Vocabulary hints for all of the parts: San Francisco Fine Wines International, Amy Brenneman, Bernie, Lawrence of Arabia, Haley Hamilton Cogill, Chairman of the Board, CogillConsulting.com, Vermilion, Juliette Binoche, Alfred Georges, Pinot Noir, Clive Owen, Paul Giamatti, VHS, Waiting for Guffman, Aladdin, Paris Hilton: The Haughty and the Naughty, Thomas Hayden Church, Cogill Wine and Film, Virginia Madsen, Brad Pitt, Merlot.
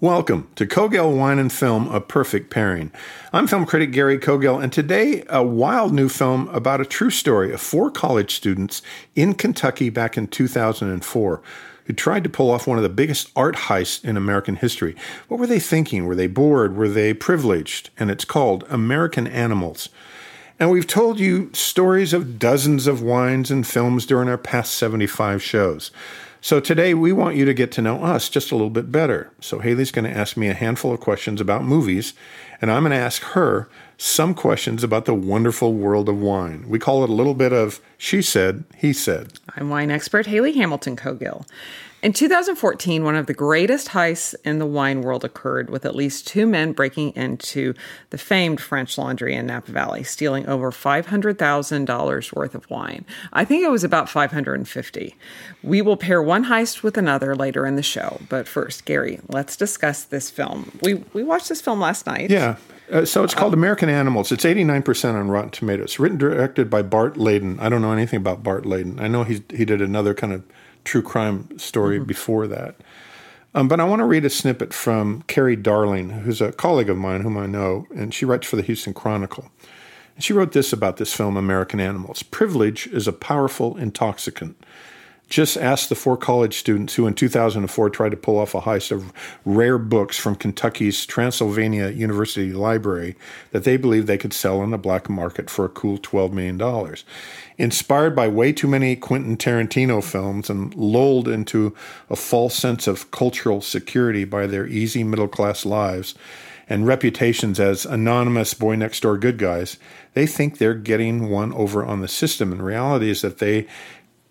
Welcome to Cogill Wine and Film, A Perfect Pairing. I'm film critic Gary Cogill, and today a wild new film about a true story of four college students in Kentucky back in 2004 who tried to pull off one of the biggest art heists in American history. What were they thinking? Were they bored? Were they privileged? And it's called American Animals. And we've told you stories of dozens of wines and films during our past 75 shows. So today, we want you to get to know us just a little bit better. So Haley's going to ask me a handful of questions about movies, and I'm going to ask her some questions about the wonderful world of wine. We call it a little bit of She Said, He Said. I'm wine expert Haley Hamilton Cogill. In 2014, one of the greatest heists in the wine world occurred, with at least two men breaking into the famed French Laundry in Napa Valley, stealing over $500,000 worth of wine. I think it was about $550. We will pair one heist with another later in the show. But first, Gary, let's discuss this film. We watched this film last night. Yeah. So it's called American Animals. It's 89% on Rotten Tomatoes. Written and directed by Bart Layton. I don't know anything about Bart Layton. I know he did another kind of true crime story before that. But I want to read a snippet from Carrie Darling, who's a colleague of mine whom I know, and she writes for the Houston Chronicle. And she wrote this about this film, American Animals. Privilege is a powerful intoxicant. Just ask the four college students who in 2004 tried to pull off a heist of rare books from Kentucky's Transylvania University library that they believed they could sell on the black market for a cool $12 million. Inspired by way too many Quentin Tarantino films and lulled into a false sense of cultural security by their easy middle-class lives and reputations as anonymous boy-next-door good guys, they think they're getting one over on the system. And reality is that they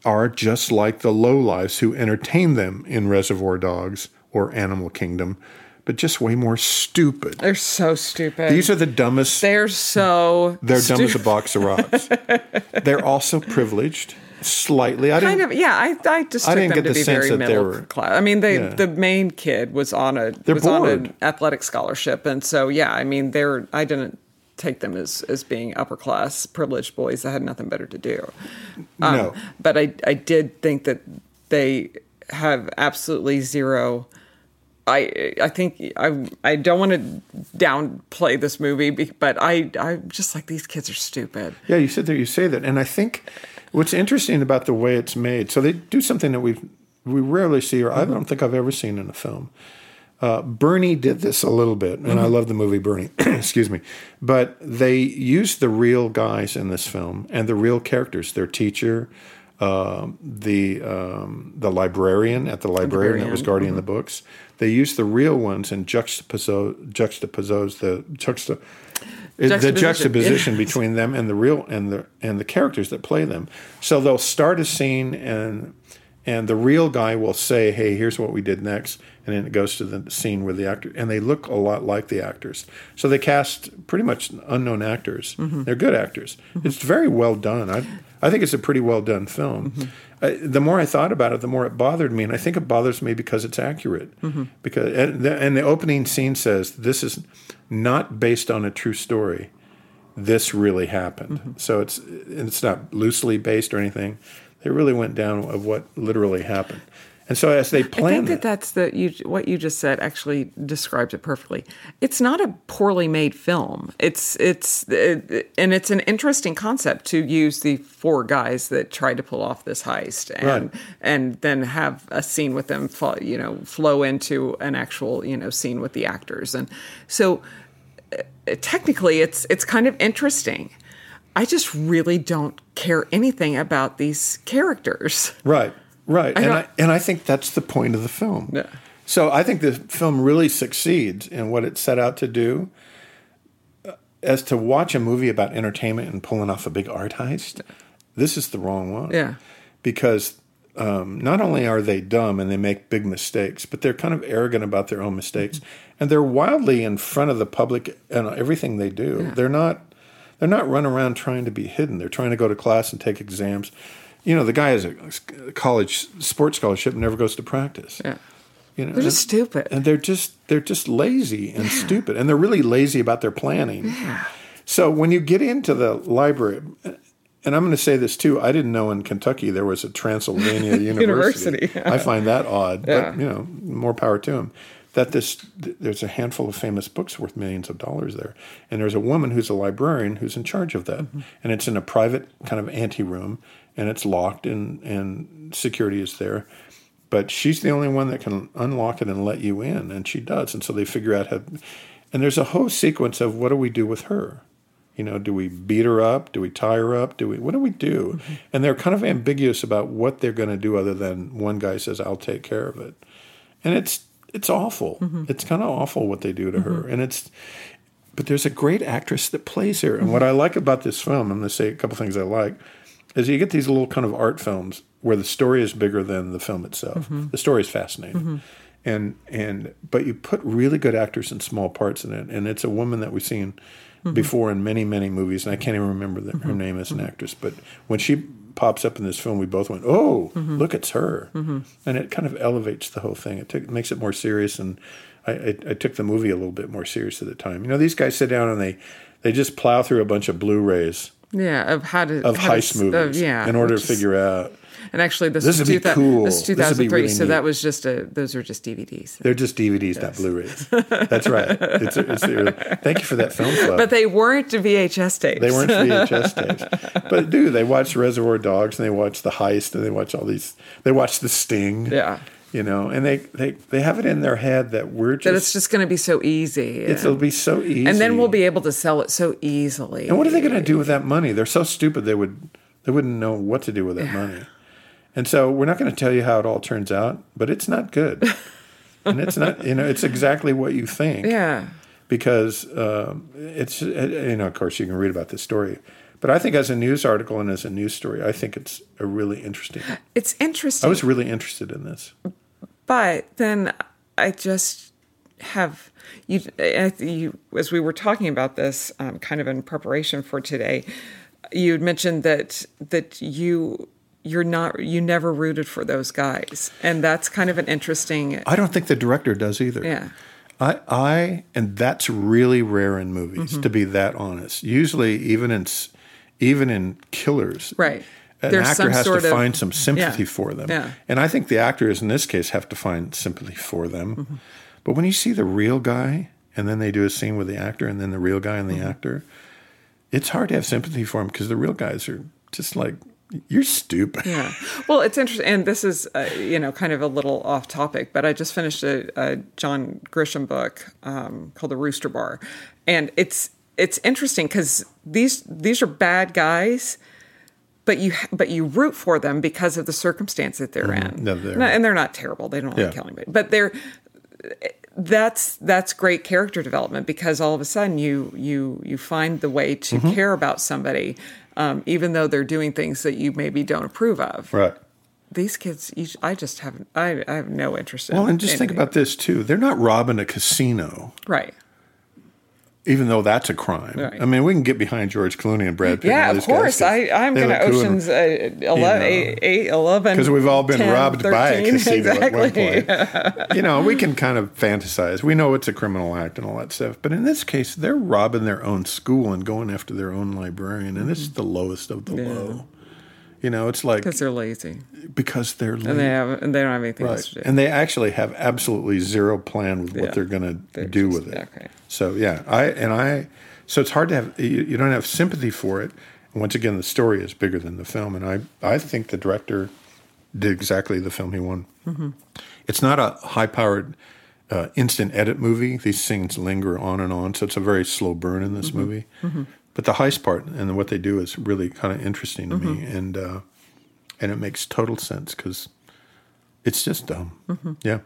are just like the lowlives who entertain them in Reservoir Dogs or Animal Kingdom, but just way more stupid. They're so stupid. These are the dumbest. They're so They're dumb as a box of rocks. They're also privileged, slightly. I just took them to be very middle class. I mean, the main kid was on an athletic scholarship, and so, I didn't take them as being upper-class, privileged boys that had nothing better to do. No. But I did think that they have absolutely zero... I think I don't want to downplay this movie, but I'm just like, these kids are stupid. Yeah, you say that. And I think what's interesting about the way it's made... So they do something that we rarely see, or I don't think I've ever seen in a film. Bernie did this a little bit, and I love the movie Bernie. Excuse me. But they used the real guys in this film and the real characters, their teacher, the librarian at the librarian that was guarding the books. They used the real ones and juxtaposition between them and the real and the characters that play them. So they'll start a scene and the real guy will say, hey, here's what we did next. And then it goes to the scene with the actor. And they look a lot like the actors. So they cast pretty much unknown actors. Mm-hmm. They're good actors. Mm-hmm. It's very well done. I think it's a pretty well done film. Mm-hmm. The more I thought about it, the more it bothered me. And I think it bothers me because it's accurate. Mm-hmm. Because and the opening scene says, this is not based on a true story. This really happened. Mm-hmm. So it's not loosely based or anything. They really went down of what literally happened. And so as they plan, I think what you just said actually describes it perfectly. It's not a poorly made film. And it's an interesting concept to use the four guys that tried to pull off this heist and then have a scene with them flow into an actual, scene with the actors. And so technically it's kind of interesting. I just really don't care anything about these characters. Right. Right, and I think that's the point of the film. Yeah. So I think the film really succeeds in what it set out to do, as to watch a movie about entertainment and pulling off a big art heist. This is the wrong one. Yeah, because not only are they dumb and they make big mistakes, but they're kind of arrogant about their own mistakes, and they're wildly in front of the public and everything they do. Yeah. They're not running around trying to be hidden. They're trying to go to class and take exams. The guy has a college sports scholarship and never goes to practice. Yeah. They're just stupid. And they're just lazy and stupid. And they're really lazy about their planning. Yeah. So when you get into the library, and I'm going to say this too, I didn't know in Kentucky there was a Transylvania University. Yeah. I find that odd, but more power to them. There's a handful of famous books worth millions of dollars there. And there's a woman who's a librarian who's in charge of that. Mm-hmm. And it's in a private kind of anteroom. And it's locked, and security is there. But she's the only one that can unlock it and let you in, and she does. And so they figure out how – and there's a whole sequence of what do we do with her? Do we beat her up? Do we tie her up? What do we do? Mm-hmm. And they're kind of ambiguous about what they're going to do other than one guy says, I'll take care of it. And it's awful. Mm-hmm. It's kind of awful what they do to her. And but there's a great actress that plays her. And what I like about this film, I'm going to say a couple things I like – is you get these little kind of art films where the story is bigger than the film itself. Mm-hmm. The story is fascinating. Mm-hmm. But you put really good actors in small parts in it, and it's a woman that we've seen before in many, many movies, and I can't even remember her name as an actress. But when she pops up in this film, we both went, oh, look, it's her. Mm-hmm. And it kind of elevates the whole thing. It makes it more serious, and I took the movie a little bit more serious at the time. These guys sit down and they just plow through a bunch of Blu-rays. Yeah, of heist movies. In order to figure out. And actually, this is 2003. Really so neat. That was those are just DVDs. They're just DVDs, not Blu-rays. That's right. Thank you for that film club. But they weren't VHS tapes. But they watched Reservoir Dogs, and they watched The Heist, and they watch all these. They watch The Sting. Yeah. And they have it in their head that that it's just going to be so easy. It'll be so easy. And then we'll be able to sell it so easily. And what are they going to do with that money? They're so stupid they wouldn't know what to do with that money. And so we're not going to tell you how it all turns out, but it's not good. And it's not, it's exactly what you think. Yeah. Because of course you can read about this story. But I think as a news article and as a news story, I think it's a really interesting. It's interesting. I was really interested in this. But then I just have you as we were talking about this, kind of in preparation for today, you had mentioned that you never rooted for those guys, and that's kind of an interesting. I don't think the director does either. Yeah, and that's really rare in movies to be that honest. Usually, even in killers, right. There's actor has to find some sympathy for them. Yeah. And I think the actors in this case have to find sympathy for them. Mm-hmm. But when you see the real guy and then they do a scene with the actor and then the real guy and the actor, it's hard to have sympathy for them because the real guys are just like, you're stupid. Yeah. Well, it's interesting. And this is, kind of a little off topic, but I just finished a John Grisham book called The Rooster Bar. And it's interesting because these are bad guys. But you root for them because of the circumstance that they're in. No, and they're not terrible. They don't like killing anybody. But that's great character development because all of a sudden you find the way to care about somebody, even though they're doing things that you maybe don't approve of. Right. These kids, I just haven't. I have no interest in. Well, and just think about this too. They're not robbing a casino. Right. Even though that's a crime. Right. I mean, we can get behind George Clooney and Brad Pitt. Yeah, and of course. I'm going to Ocean's 11. Because we've all been 10, robbed 13, by a casino at one point. Yeah. We can kind of fantasize. We know it's a criminal act and all that stuff. But in this case, they're robbing their own school and going after their own librarian. And this is the lowest of the low. You know, it's like... Because they're lazy. Because they're lazy. And they don't have anything else to do. And they actually have absolutely zero plan with what they're going to do with it. Okay. So, yeah. So it's hard to have... You don't have sympathy for it. And once again, the story is bigger than the film. And I think the director did exactly the film he wanted. Mm-hmm. It's not a high-powered... instant edit movie. These scenes linger on and on, so it's a very slow burn in this mm-hmm. movie. Mm-hmm. But the heist part and what they do is really kind of interesting to mm-hmm. me, and it makes total sense because it's just dumb. Mm-hmm. Yeah,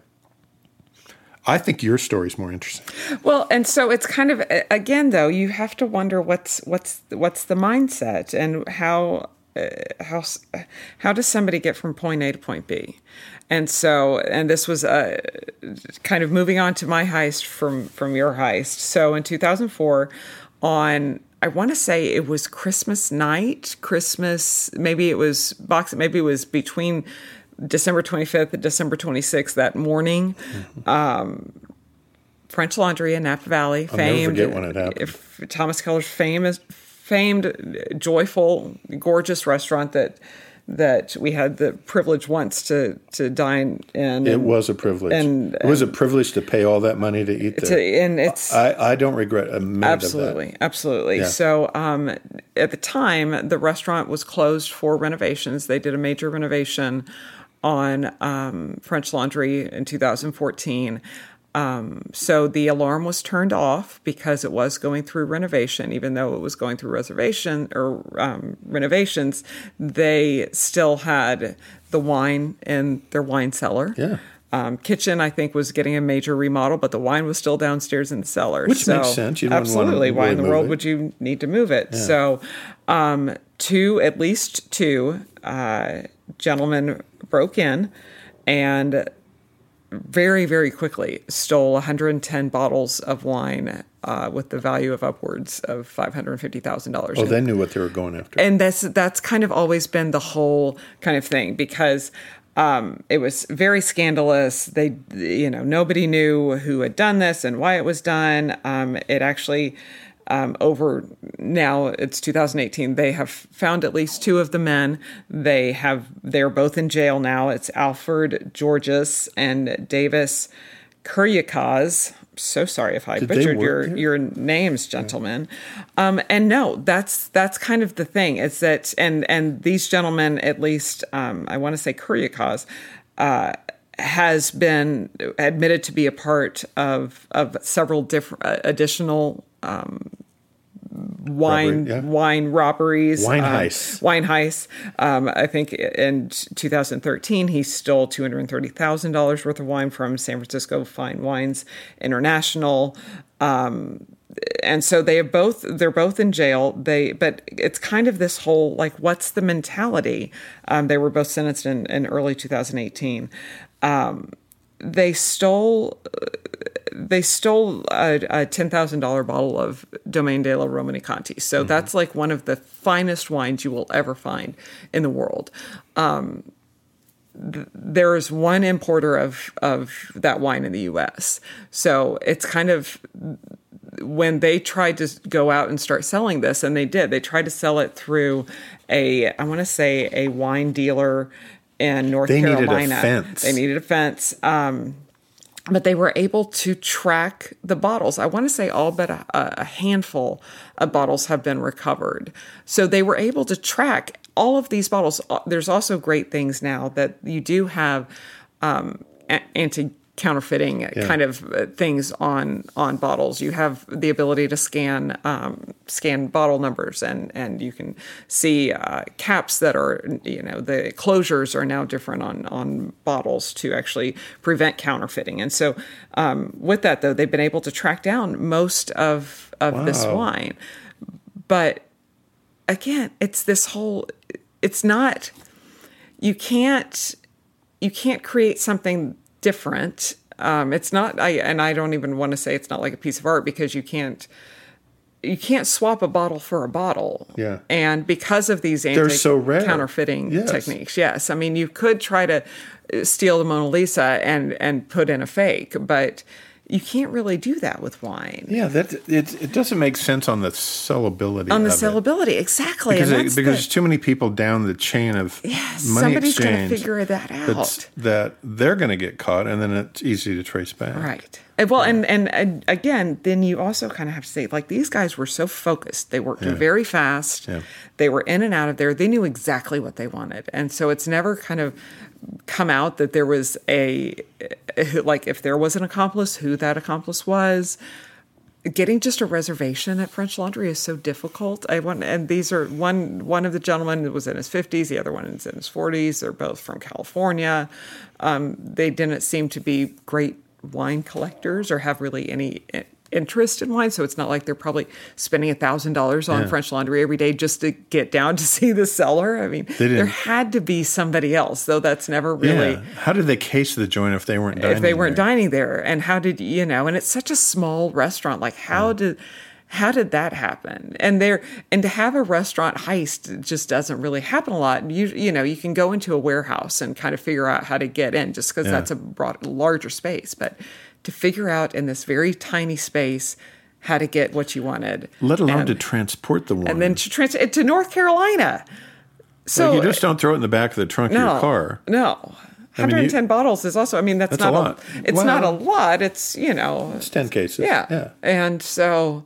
I think your story's more interesting. Well, and so it's kind of again though you have to wonder what's the mindset and how does somebody get from point A to point B. And so, and this was kind of moving on to my heist from your heist. So in 2004 on, I want to say it was Christmas night, maybe it was Boxing, maybe it was between December 25th and December 26th that morning, mm-hmm. French Laundry in Napa Valley, famed. I'll never forget when it happened. Thomas Keller's famed, joyful, gorgeous restaurant that we had the privilege once to dine in. It was a privilege. And it was a privilege to pay all that money to eat there. I don't regret a minute of that. Absolutely. Yeah. So at the time, the restaurant was closed for renovations. They did a major renovation on French Laundry in 2014. So the alarm was turned off because it was going through renovation. Even though it was going through renovations, they still had the wine in their wine cellar. Yeah. Kitchen, I think, was getting a major remodel, but the wine was still downstairs in the cellar. Which makes sense. You absolutely. Why in the world would you need to move it? Yeah. So at least two gentlemen broke in and very, very quickly stole 110 bottles of wine with the value of upwards of $550,000. Oh, they knew what they were going after. And that's kind of always been the whole kind of thing because it was very scandalous. They, nobody knew who had done this and why it was done. It actually... now it's 2018. They have found at least two of the men. They're both in jail now. It's Alfred Georges and Davis Kuryakaz. So sorry if I butchered your names, gentlemen. Yeah. And no, that's kind of the thing. It's that and these gentlemen, at least I want to say Kuryakaz, has been admitted to be a part of several different additional. Wine robberies, wine heists. I think in 2013 he stole $230,000 worth of wine from San Francisco Fine Wines International. And so they're both in jail. But it's kind of this whole like what's the mentality? They were both sentenced in early 2018. They stole a $10,000 bottle of Domaine de la Romanée-Conti. So mm-hmm. that's like one of the finest wines you will ever find in the world. There is one importer of that wine in the U.S. So it's kind of when they tried to go out and start selling this, and they did. They tried to sell it through a wine dealer in North Carolina. They needed a fence. But they were able to track the bottles. I want to say all but a handful of bottles have been recovered. So they were able to track all of these bottles. There's also great things now that you do have anti-counterfeiting kind of things on bottles. You have the ability to scan bottle numbers, and you can see caps that are, the closures are now different on bottles to actually prevent counterfeiting. And so with that, though, they've been able to track down most of this wine. But again, it's this whole, it's not, you can't create something different. It's not, and I don't even want to say it's not like a piece of art because you can't swap a bottle for a bottle. Yeah. And because of these anti-counterfeiting techniques. Yes. I mean, you could try to steal the Mona Lisa and put in a fake, but You can't really do that with wine. Yeah, that it doesn't make sense on the sellability. On the sellability, exactly. Because there's too many people down the chain of money exchange. Somebody's going to figure that out. That they're going to get caught, and then it's easy to trace back. Right. Well, yeah. and again, then you also kind of have to say, like, these guys were so focused. They worked very fast. Yeah. They were in and out of there. They knew exactly what they wanted. And so it's never kind of come out that there was if there was an accomplice, who that accomplice was. Getting just a reservation at French Laundry is so difficult. These are one of the gentlemen was in his 50s, the other one is in his 40s. They're both from California. They didn't seem to be great wine collectors or have really any interest in wine, so it's not like they're probably spending $1,000 on French Laundry every day just to get down to see the cellar. I mean, there had to be somebody else, though that's never really. Yeah. How did they case the joint if they weren't dining there? And how did and it's such a small restaurant. Like, how did that happen? And to have a restaurant heist just doesn't really happen a lot. You can go into a warehouse and kind of figure out how to get in, just because that's a larger space, but to figure out in this very tiny space how to get what you wanted, let alone to transport the wine, and then to transport it to North Carolina. So you just don't throw it in the back of the trunk of your car. No. 110 bottles is also, that's not a lot. It's not a lot. It's 10 cases. Yeah. And so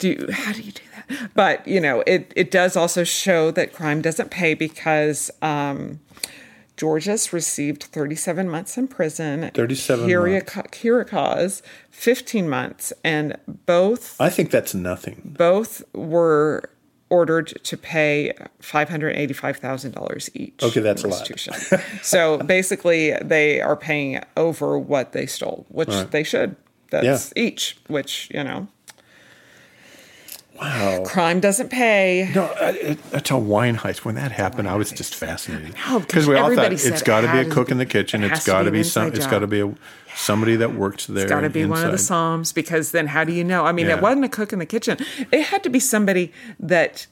how do you do that? But, it does also show that crime doesn't pay, because Georges received 37 months in prison. 37 months. Kuryakaz, 15 months. And both... I think that's nothing. Both were ordered to pay $585,000 each. Okay, that's a lot. So basically, they are paying over what they stole, which they should. That's each, which, Wow. Crime doesn't pay. No, it's a wine heist. When that happened, I was just fascinated. Because we all thought it's got to be a cook in the kitchen. It's got to be somebody that works there. It's got to be one of the Psalms, because then how do you know? It wasn't a cook in the kitchen. It had to be somebody that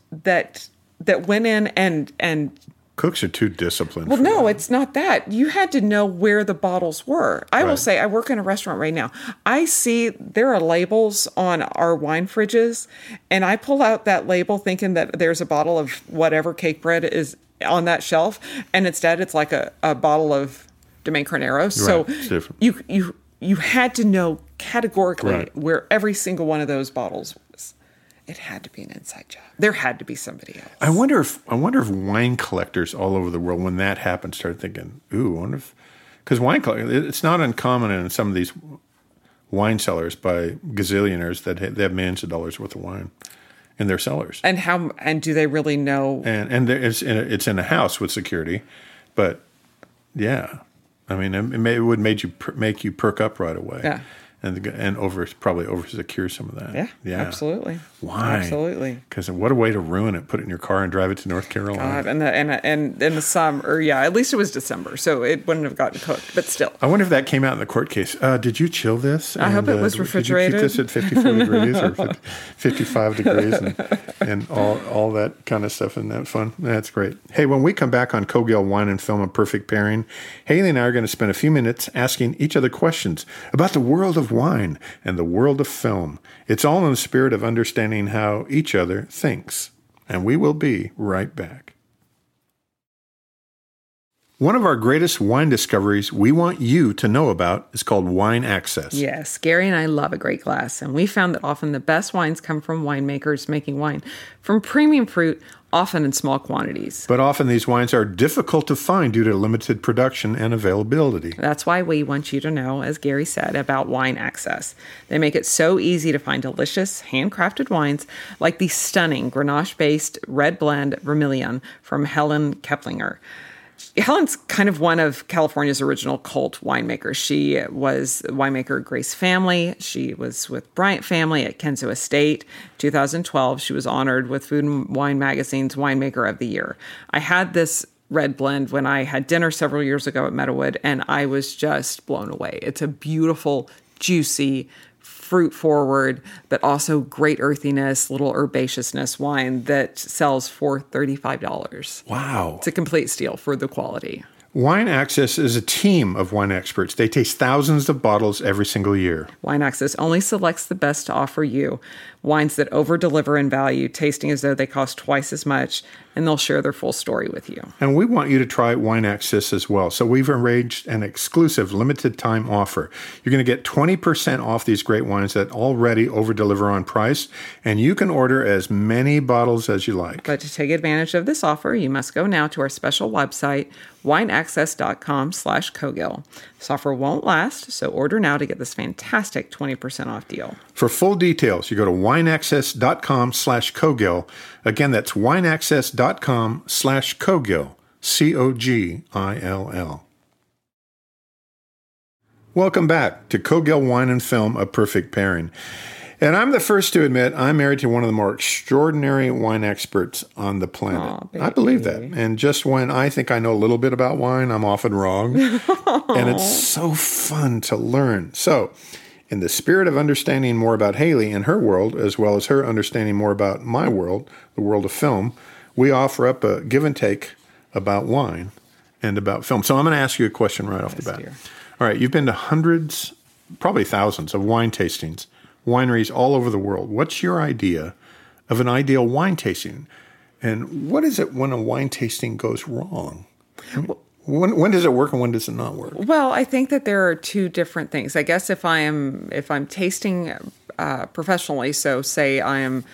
went in and cooks are too disciplined. Well, no, it's not that. You had to know where the bottles were. I will say, I work in a restaurant right now. I see there are labels on our wine fridges, and I pull out that label thinking that there's a bottle of whatever cake bread is on that shelf, and instead it's like a bottle of Domaine Carnero. So you had to know categorically where every single one of those bottles was. It had to be an inside job. There had to be somebody else. I wonder if wine collectors all over the world, when that happened, started thinking, "Ooh, I wonder if," because wine collectors, it's not uncommon in some of these wine cellars by gazillionaires that they have millions of dollars worth of wine in their cellars. And do they really know? And it's in a house with security, but it would make you perk up right away. Yeah. And probably over secure some of that. Yeah. Absolutely. Why? Absolutely. Because what a way to ruin it! Put it in your car and drive it to North Carolina. God, and in the summer, at least it was December, so it wouldn't have gotten cooked. But still, I wonder if that came out in the court case. Did you chill this? I hope it was refrigerated. Did you keep this at 54 degrees or 55 degrees, and all that kind of stuff? And that fun. That's great. Hey, when we come back on Cogill Wine and Film: A Perfect Pairing, Haley and I are going to spend a few minutes asking each other questions about the world of wine and the world of film. It's all in the spirit of understanding how each other thinks. And we will be right back. One of our greatest wine discoveries we want you to know about is called Wine Access. Yes, Gary and I love a great glass, and we found that often the best wines come from winemakers making wine from premium fruit, often in small quantities. But often these wines are difficult to find due to limited production and availability. That's why we want you to know, as Gary said, about Wine Access. They make it so easy to find delicious, handcrafted wines like the stunning Grenache-based red blend Vermilion from Helen Keplinger. Helen's kind of one of California's original cult winemakers. She was winemaker Grace Family. She was with Bryant Family at Kenzo Estate. 2012, she was honored with Food and Wine Magazine's Winemaker of the Year. I had this red blend when I had dinner several years ago at Meadowood, and I was just blown away. It's a beautiful, juicy, fruit forward, but also great earthiness, little herbaceousness wine that sells for $35. Wow. It's a complete steal for the quality. Wine Access is a team of wine experts. They taste thousands of bottles every single year. Wine Access only selects the best to offer you. Wines that over-deliver in value, tasting as though they cost twice as much, and they'll share their full story with you. And we want you to try Wine Access as well. So we've arranged an exclusive limited-time offer. You're going to get 20% off these great wines that already over-deliver on price, and you can order as many bottles as you like. But to take advantage of this offer, you must go now to our special website, wineaccess.com/Cogill. This offer won't last, so order now to get this fantastic 20% off deal. For full details, you go to wineaccess.com/Cogill. Again, that's wineaccess.com/Cogill, Cogill. Welcome back to Cogill Wine and Film, A Perfect Pairing. And I'm the first to admit I'm married to one of the more extraordinary wine experts on the planet. Aww, I believe that. And just when I think I know a little bit about wine, I'm often wrong. And it's so fun to learn. So, in the spirit of understanding more about Haley and her world, as well as her understanding more about my world, the world of film, we offer up a give and take about wine and about film. So I'm going to ask you a question right off the bat. Dear. All right, you've been to hundreds, probably thousands of wine tastings. Wineries all over the world. What's your idea of an ideal wine tasting? And what is it when a wine tasting goes wrong? I mean, when does it work and when does it not work? Well, I think that there are two different things. I guess if I'm tasting professionally, so say I am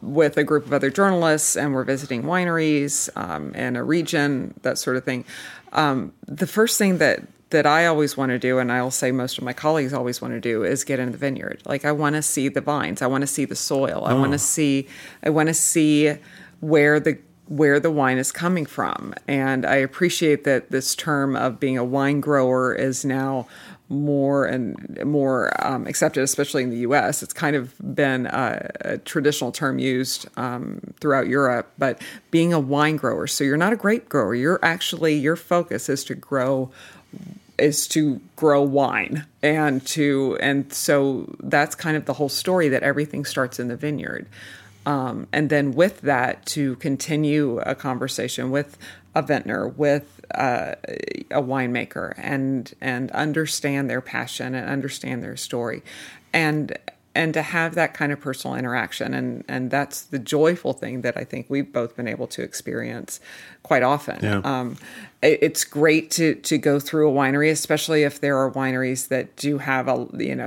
with a group of other journalists and we're visiting wineries and a region, that sort of thing. The first thing that I always want to do, and I'll say most of my colleagues always want to do, is get into the vineyard. Like, I want to see the vines. I want to see the soil. I want to see. I want to see where the wine is coming from. And I appreciate that this term of being a wine grower is now more and more accepted, especially in the U.S. It's kind of been a traditional term used throughout Europe. But being a wine grower, so you're not a grape grower. You're actually, your focus is to grow. Is to grow wine and so that's kind of the whole story, that everything starts in the vineyard. And then with that, to continue a conversation with a vintner, with a winemaker, and understand their passion and understand their story, and to have that kind of personal interaction. And that's the joyful thing that I think we've both been able to experience quite often. Yeah. It's great to go through a winery, especially if there are wineries that do have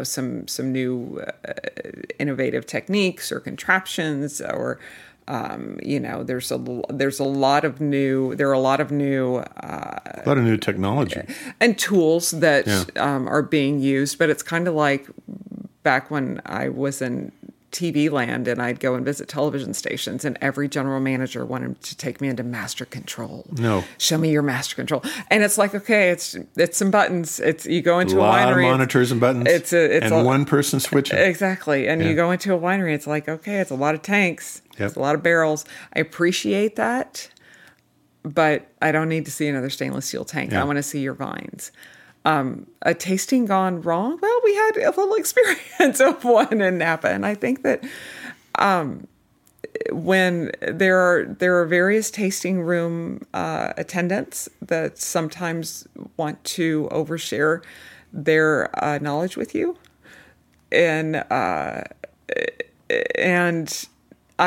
some new innovative techniques or contraptions, or there are a lot of new technology and tools that are being used. But it's kind of like back when I was in TV land and I'd go and visit television stations, and every general manager wanted to take me into master control. No. Show me your master control. And it's like, okay, it's some buttons. It's, you go into a winery. A lot of monitors and buttons. It's one person switching. Exactly. And you go into a winery, it's like, okay, it's a lot of tanks. Yep. It's a lot of barrels. I appreciate that, but I don't need to see another stainless steel tank. Yeah. I want to see your vines. A tasting gone wrong? Well, we had a little experience of one in Napa. And I think that when there are various tasting room attendants that sometimes want to overshare their knowledge with you. And I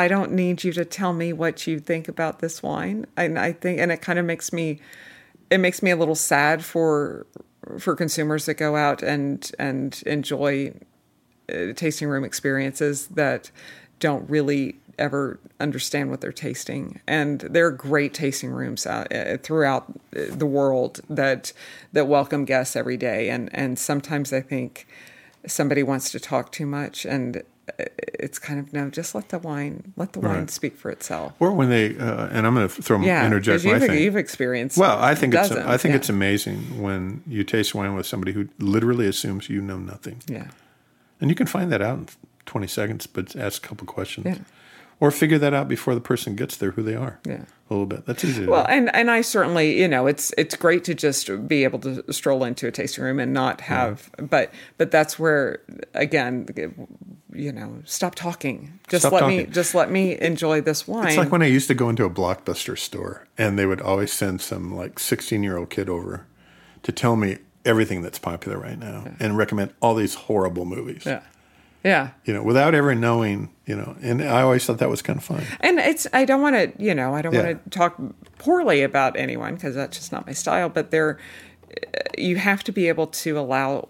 don't need you to tell me what you think about this wine. And I think, and it kind of makes me a little sad for consumers that go out and enjoy tasting room experiences that don't really ever understand what they're tasting. And there are great tasting rooms throughout the world that welcome guests every day. And sometimes I think somebody wants to talk too much, and it's kind of, no, just let the wine speak for itself. Or when they and I'm going to throw interject. You've experienced. Well, I think it's amazing when you taste wine with somebody who literally assumes you know nothing. Yeah, and you can find that out in 20 seconds, but ask a couple questions, or figure that out before the person gets there who they are. Yeah, a little bit. That's easy. Well, and I certainly, you know, it's great to just be able to stroll into a tasting room and not have, but that's where, again, you know, stop talking. Just let me enjoy this wine. It's like when I used to go into a Blockbuster store and they would always send some like 16-year-old kid over to tell me everything that's popular right now and recommend all these horrible movies. Yeah. Yeah. You know, without ever knowing, you know, and I always thought that was kind of fun. And I don't want to talk poorly about anyone because that's just not my style, but there, you have to be able to allow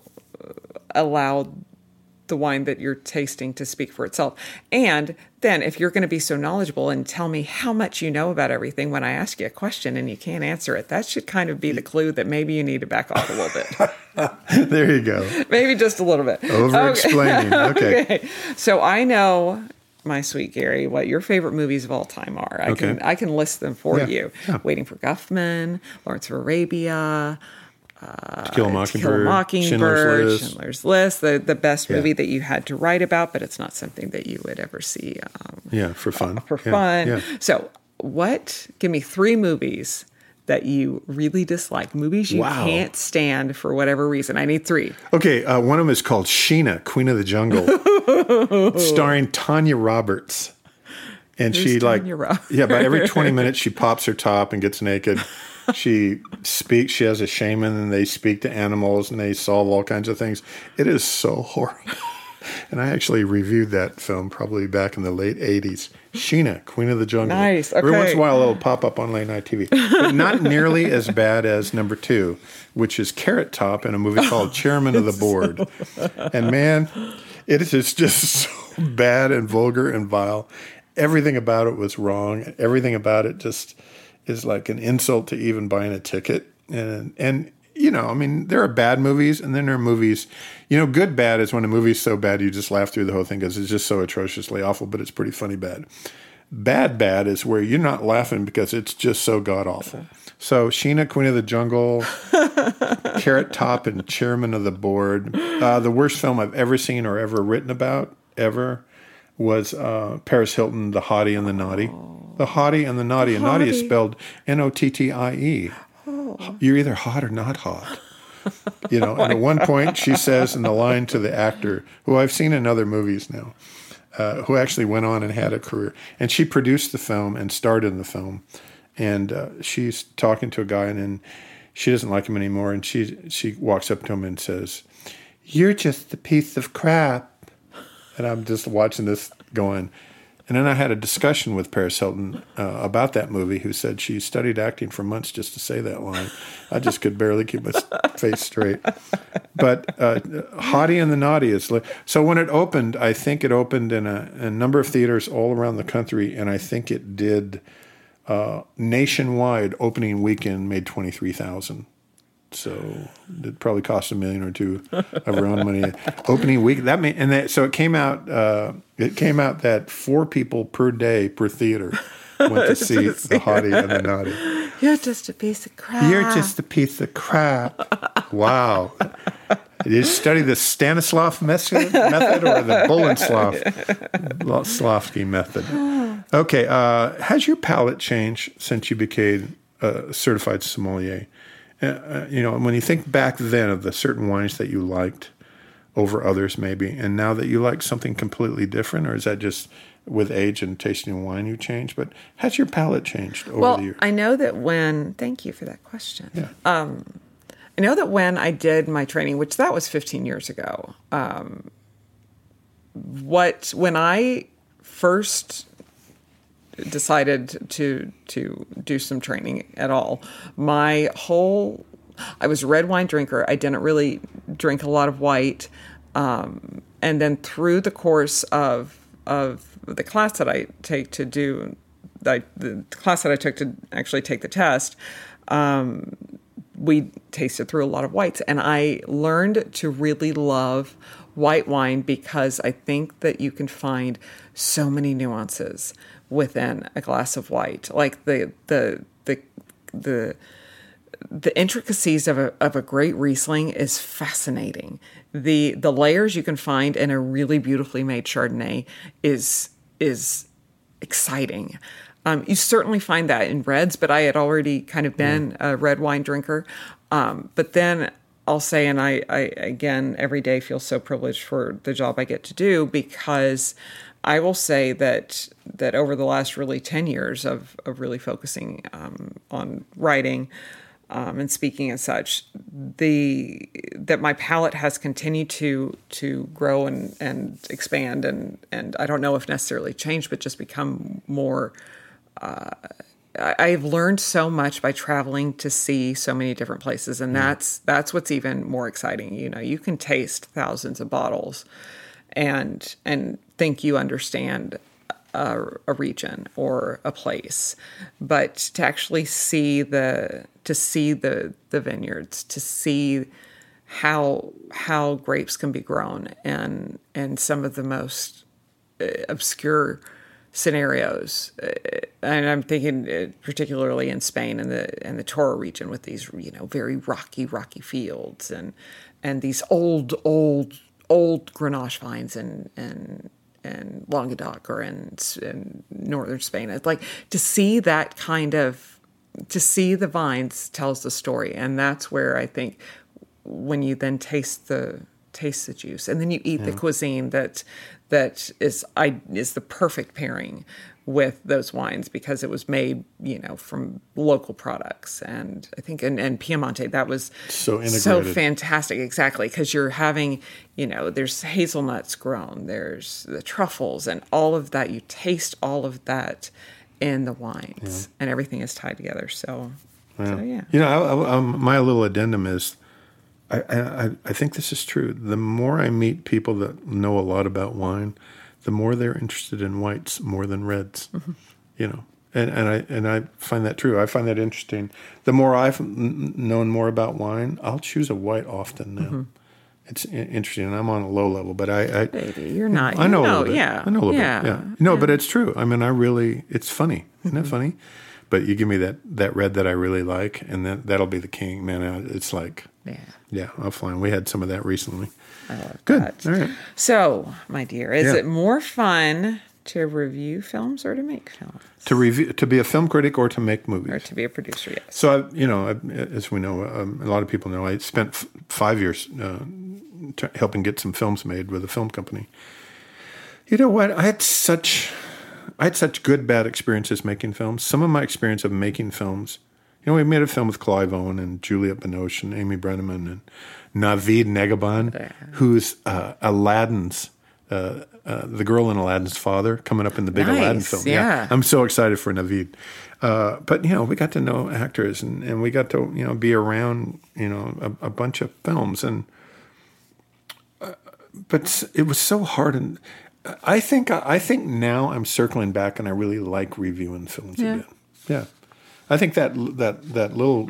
the wine that you're tasting to speak for itself. And then if you're going to be so knowledgeable and tell me how much you know about everything when I ask you a question and you can't answer it, that should kind of be the clue that maybe you need to back off a little bit. There you go. Maybe just a little bit. Over-explaining. Okay. So I know, my sweet Gary, what your favorite movies of all time are. I can list them for you. Yeah. Waiting for Guffman, Lawrence of Arabia, To Kill a Mockingbird, Schindler's List, the best movie that you had to write about, but it's not something that you would ever see for fun. Yeah. So give me three movies that you really dislike, movies you can't stand for whatever reason. I need three. Okay, one of them is called Sheena, Queen of the Jungle, starring Tanya Roberts. And There's she Tanya like, Roberts. Yeah, about every 20 minutes she pops her top and gets naked. She speaks, she has a shaman, and they speak to animals, and they solve all kinds of things. It is so horrible. And I actually reviewed that film probably back in the late 80s. Sheena, Queen of the Jungle. Nice, okay. Every once in a while, it'll pop up on late night TV. But not nearly as bad as number 2, which is Carrot Top in a movie called Chairman of the Board. And man, it is just so bad and vulgar and vile. Everything about it was wrong. Everything about it just... is like an insult to even buying a ticket. And you know, I mean, there are bad movies and then there are movies, you know, good bad is when a movie's so bad you just laugh through the whole thing because it's just so atrociously awful, but it's pretty funny bad. Bad is where you're not laughing because it's just so god-awful. So Sheena, Queen of the Jungle, Carrot Top, and Chairman of the Board. The worst film I've ever seen or ever written about, ever, was Paris Hilton, The Haughty and the Naughty. The Haughty and the Naughty. And naughty is spelled Nottie. Oh. You're either hot or not hot. You know, and at one point she says in the line to the actor, who I've seen in other movies now, who actually went on and had a career. And she produced the film and starred in the film. And she's talking to a guy and then she doesn't like him anymore. And she walks up to him and says, "You're just a piece of crap." And I'm just watching this going... And then I had a discussion with Paris Hilton about that movie, who said she studied acting for months just to say that line. I just could barely keep my face straight. But Haughty and the Naughty is... So when it opened, I think it opened in a number of theaters all around the country, and I think it did nationwide opening weekend made 23,000. So it probably cost $1 million or $2 million of our own money. Opening week so it came out. It came out that 4 people per day per theater went to see The Haughty and the Naughty. You're just a piece of crap. You're just a piece of crap. Wow. Did you study the Stanislav method or the Boleslavsky method? Okay. Has your palate changed since you became a certified sommelier? You know, when you think back then of the certain wines that you liked over others maybe, and now that you like something completely different, or is that just with age and tasting wine you change? But has your palate changed over the years? Well, I know that when... Thank you for that question. Yeah. I know that when I did my training, which that was 15 years ago, when I first... decided to do some training at all. I was a red wine drinker. I didn't really drink a lot of white. And then through the course of the class that I take to do, the class that I took to actually take the test, we tasted through a lot of whites. And I learned to really love white wine because I think that you can find so many nuances within a glass of white, like the intricacies of a great Riesling is fascinating. The layers you can find in a really beautifully made Chardonnay is exciting. You certainly find that in reds, but I had already kind of been a red wine drinker. But then I'll say, and I again, every day feel so privileged for the job I get to do, because I will say that over the last really 10 years of really focusing on writing and speaking and such, that my palate has continued to grow and expand, and I don't know if necessarily change, but just become more. I've learned so much by traveling to see so many different places, and that's what's even more exciting. You know, you can taste thousands of bottles and think you understand a region or a place, but to actually see the vineyards, to see how grapes can be grown, and some of the most obscure scenarios. And I'm thinking particularly in Spain and the Toro region, with these, you know, very rocky fields and these old Grenache vines and Languedoc or in northern Spain. It's like to see the vines tells the story, and that's where I think when you then taste the juice, and then you eat the cuisine that is the perfect pairing with those wines, because it was made, you know, from local products. And I think and Piemonte, that was so fantastic. Exactly. 'Cause you're having, you know, there's hazelnuts grown, there's the truffles and all of that. You taste all of that in the wines, and everything is tied together. So yeah. You know, my little addendum is, I think this is true. The more I meet people that know a lot about wine, the more they're interested in whites more than reds, you know. And I find that true. I find that interesting. The more I've known more about wine, I'll choose a white often now. It's interesting, and I'm on a low level, but I baby, you're not. I know, you know, a little bit. Yeah. I know a little bit. Yeah. No, but it's true. I mean, it's funny. Isn't it funny? But you give me that red that I really like, and that'll be the king. Man, it's like, yeah, I'll fly. We had some of that recently. I love Good. That. All right. So, my dear, is it more fun to review films or to make films? To be a film critic or to make movies? Or to be a producer, yes. So, as we know, a lot of people know, I spent 5 years helping get some films made with a film company. You know what? I had such good, bad experiences making films. Some of my experience of making films, you know, we made a film with Clive Owen and Juliette Binoche and Amy Brenneman and Naveed Negabaan, who's Aladdin's, the girl in Aladdin's father, coming up in the big Aladdin film. Yeah. I'm so excited for Naveed. But, you know, we got to know actors and we got to, you know, be around, you know, a bunch of films. But it was so hard, and I think now I'm circling back, and I really like reviewing films again. Yeah, I think that little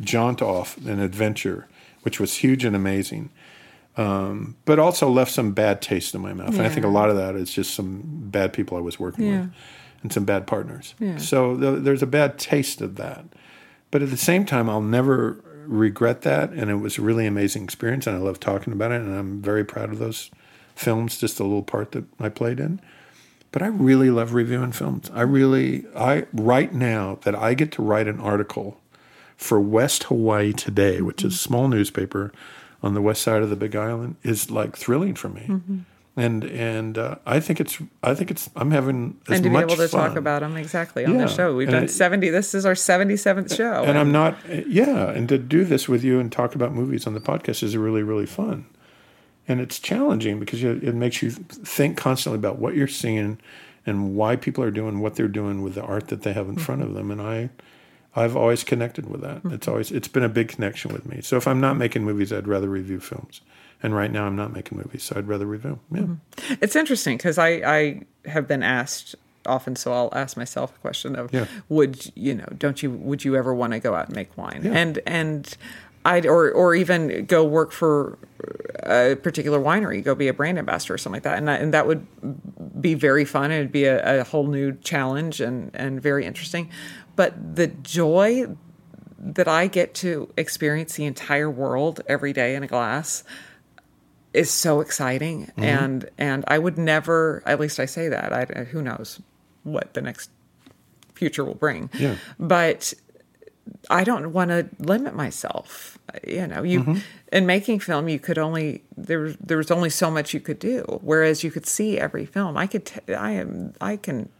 jaunt off an adventure, which was huge and amazing, but also left some bad taste in my mouth. And I think a lot of that is just some bad people I was working with, and some bad partners. Yeah. So there's a bad taste of that, but at the same time, I'll never regret that. And it was a really amazing experience, and I love talking about it, and I'm very proud of those films, just a little part that I played in. But I really love reviewing films. I right now that I get to write an article for West Hawaii Today, which is a small newspaper on the west side of the Big Island, is like thrilling for me. And I think it's I'm having as much fun. And to be able to talk about them on the show. We've done 70. This is our 77th show. And I'm not, and to do this with you and talk about movies on the podcast is really, really fun. And it's challenging because it makes you think constantly about what you're seeing and why people are doing what they're doing with the art that they have in front of them. And I've always connected with that. It's been a big connection with me. So if I'm not making movies, I'd rather review films. And right now I'm not making movies, so I'd rather review. Yeah, it's interesting because I have been asked often, so I'll ask myself a question of would you ever want to go out and make wine? Yeah. And I'd even go work for a particular winery, go be a brand ambassador or something like that. And that would be very fun. It'd be a whole new challenge and very interesting. But the joy that I get to experience the entire world every day in a glass is so exciting. And I would never, at least I say that, who knows what the next future will bring. Yeah. But I don't want to limit myself. You know, you mm-hmm. in making film, you could only there was only so much you could do. Whereas you could see every film. I can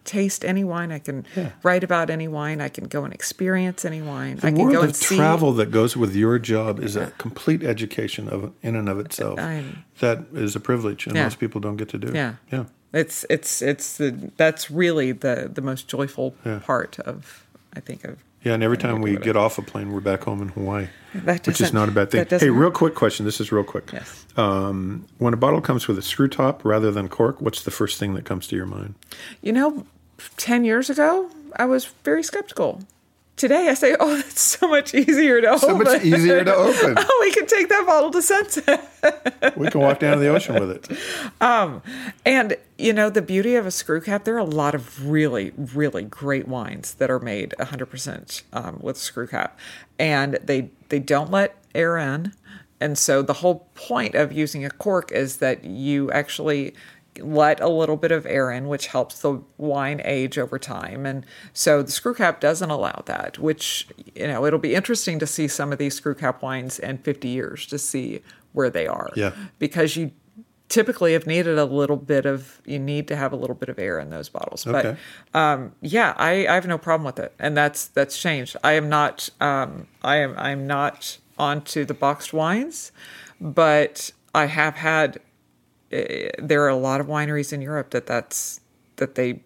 taste any wine. I can write about any wine. I can go and experience any wine. The I can go and see. The world of travel that goes with your job is a complete education of in and of itself. That is a privilege, and most people don't get to do. Yeah. That's really the most joyful part of I think of. Yeah, and every time we get off a plane, we're back home in Hawaii, which is not a bad thing. Hey, real quick question. This is real quick. Yes. When a bottle comes with a screw top rather than cork, what's the first thing that comes to your mind? You know, 10 years ago, I was very skeptical. Today, I say, oh, that's so much easier to open. So much easier to open. Oh, we can take that bottle to sunset. We can walk down to the ocean with it. And, you know, the beauty of a screw cap, there are a lot of really, really great wines that are made 100% with screw cap. And they don't let air in. And so the whole point of using a cork is that you actually let a little bit of air in, which helps the wine age over time. And so the screw cap doesn't allow that, which, you know, it'll be interesting to see some of these screw cap wines in 50 years to see where they are. Yeah. Because you typically have needed you need to have a little bit of air in those bottles. Okay. But I have no problem with it. And that's changed. I am not, I'm not onto the boxed wines, but I have had, there are a lot of wineries in Europe that they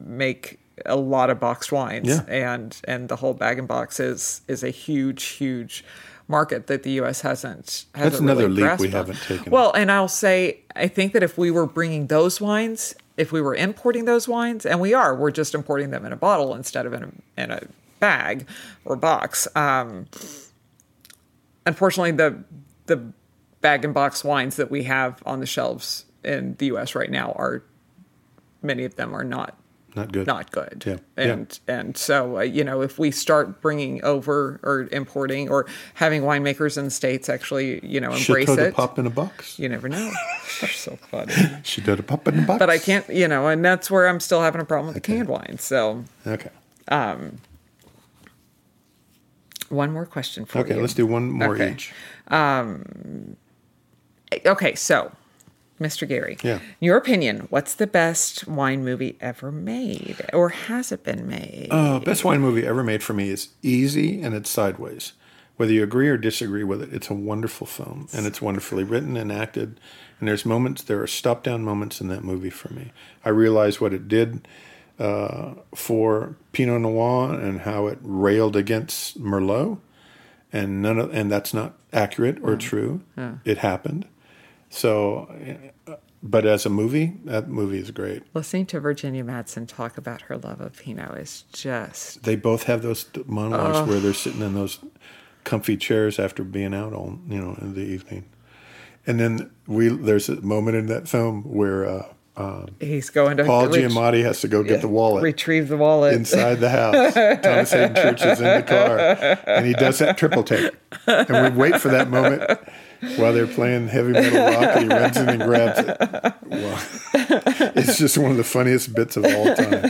make a lot of boxed wines, and the whole bag and box is a huge market that the U.S. hasn't. That's another really leap we haven't taken. Well, and I'll say I think that if we were bringing those wines, if we were importing those wines, and we're just importing them in a bottle instead of in a bag or box. Unfortunately, the bag and box wines that we have on the shelves in the U.S. right now are, many of them are not good. Not good. Yeah. And so, you know, if we start bringing over or importing or having winemakers in the States actually, you know, embrace it. Chateau de Pop in a box. You never know. They're so funny. Chateau de Pop in a box. But I can't, you know, and that's where I'm still having a problem with the canned wine. So. Okay. One more question for you. Okay, let's do one more each. Okay, so, Mr. Gary, in your opinion, what's the best wine movie ever made, or has it been made? Best wine movie ever made for me is easy, and it's Sideways. Whether you agree or disagree with it, it's a wonderful film, and it's wonderfully written and acted, and there are stop-down moments in that movie for me. I realize what it did for Pinot Noir and how it railed against Merlot, and that's not accurate or true. Yeah. It happened. So, but as a movie, that movie is great. Listening to Virginia Madsen talk about her love of Pinot is just... They both have those monologues where they're sitting in those comfy chairs after being out all, you know, in the evening. And then there's a moment in that film where he's going to Paul Giamatti has to go get the wallet. Retrieve the wallet. Inside the house. Thomas Hayden Church is in the car. And he does that triple take. And we wait for that moment while they're playing heavy metal rock, and he runs in and grabs it. Wow. It's just one of the funniest bits of all time.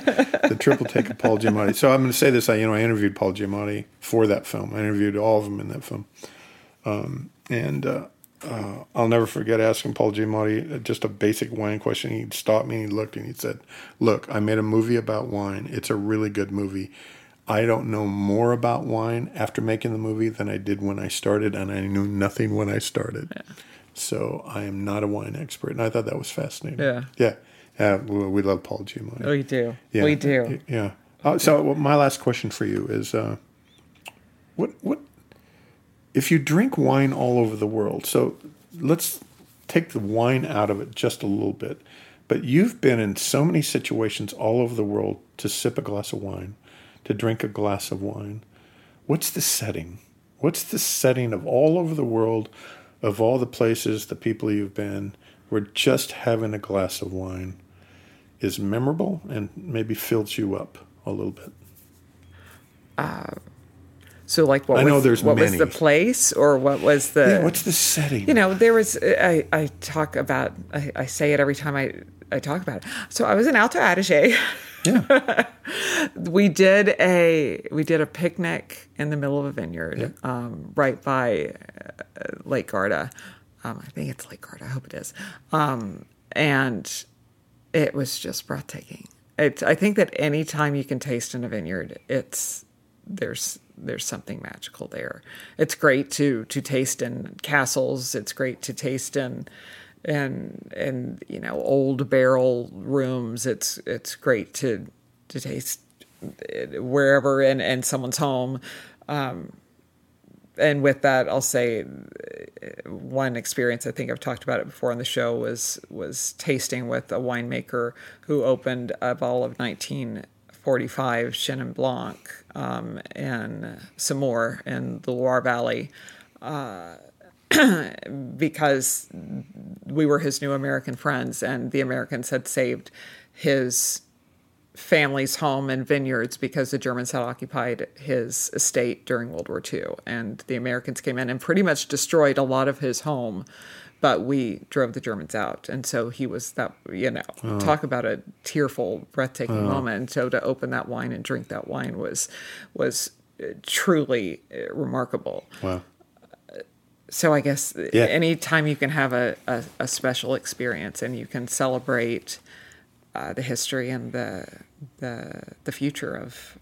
The triple take of Paul Giamatti. So I'm going to say this. I interviewed Paul Giamatti for that film. I interviewed all of them in that film. I'll never forget asking Paul Giamatti just a basic wine question. He'd stop me and he looked and he said, "Look, I made a movie about wine. It's a really good movie. I don't know more about wine after making the movie than I did when I started, and I knew nothing when I started. Yeah. So I am not a wine expert." And I thought that was fascinating. Yeah. Yeah. We love Paul Giamatti. We do. Yeah. We do. Yeah. So my last question for you is, what if you drink wine all over the world, so let's take the wine out of it just a little bit, but you've been in so many situations all over the world to sip a glass of wine, to drink a glass of wine. What's the setting? What's the setting of all over the world, of all the places, the people you've been, where just having a glass of wine is memorable and maybe fills you up a little bit? So, like, what was the place, or what was the... Yeah, what's the setting? You know, there was... I talk about... I say it every time I I talk about it. So I was an alto attaché. Yeah. We did a picnic in the middle of a vineyard, right by Lake Garda. I think it's Lake Garda. I hope it is. And it was just breathtaking. I think that any time you can taste in a vineyard, there's something magical there. It's great to taste in castles. It's great to taste in you know, old barrel rooms. It's great to taste wherever in someone's home. And with that, I'll say one experience, I think I've talked about it before on the show, was tasting with a winemaker who opened a bottle of 1945 Chenin Blanc in Samore in the Loire Valley, because we were his new American friends, and the Americans had saved his family's home and vineyards because the Germans had occupied his estate during World War II. And the Americans came in and pretty much destroyed a lot of his home, but we drove the Germans out. And so he was that, you know, talk about a tearful, breathtaking moment. So to open that wine and drink that wine was truly remarkable. Wow. So I guess any time you can have a special experience and you can celebrate the history and the future of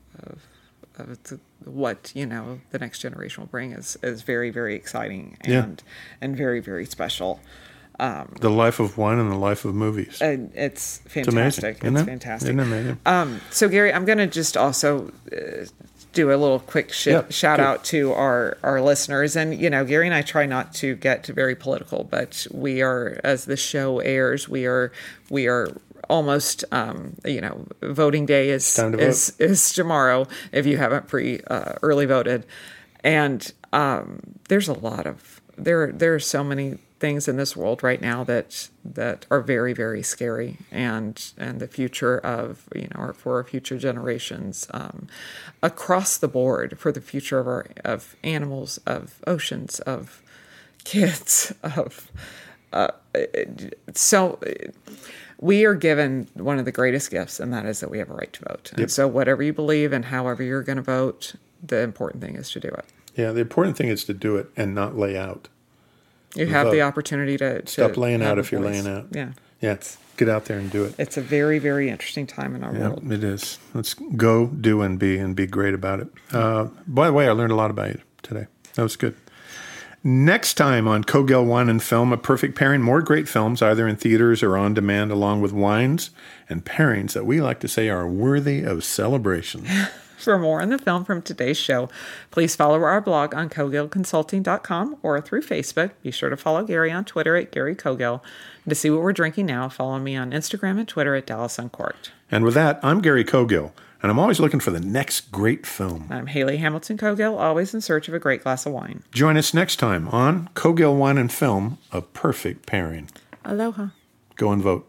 what, you know, the next generation will bring is very, very exciting and very, very special. The life of wine and the life of movies. And it's fantastic. It's amazing. It's fantastic. Isn't it amazing? So Gary, I'm going to just also do a little quick shout out to our listeners. And, you know, Gary and I try not to get very political, but we are, as the show airs, we are almost, you know, voting day is tomorrow if you haven't early voted. And there's a lot of, there are so many things in this world right now that are very, very scary. And the future of, you know, for our future generations, across the board, for the future of of animals, of oceans, of kids, of, we are given one of the greatest gifts, and that is that we have a right to vote. And so whatever you believe and however you're going to vote, the important thing is to do it. Yeah, the important thing is to do it and not lay out. You have the opportunity to stop laying out if you're laying out. Yeah. Yeah, get out there and do it. It's a very, very interesting time in our world. It is. Let's go, do, and be great about it. By the way, I learned a lot about you today. That was good. Next time on Cogill Wine and Film, a perfect pairing, more great films, either in theaters or on demand, along with wines and pairings that we like to say are worthy of celebration. For more on the film from today's show, please follow our blog on cogillconsulting.com or through Facebook. Be sure to follow Gary on Twitter at Gary Cogill. And to see what we're drinking now, follow me on Instagram and Twitter at Dallas Uncorked. And with that, I'm Gary Cogill. And I'm always looking for the next great film. I'm Haley Hamilton Cogill, always in search of a great glass of wine. Join us next time on Cogill Wine and Film, a perfect pairing. Aloha. Go and vote.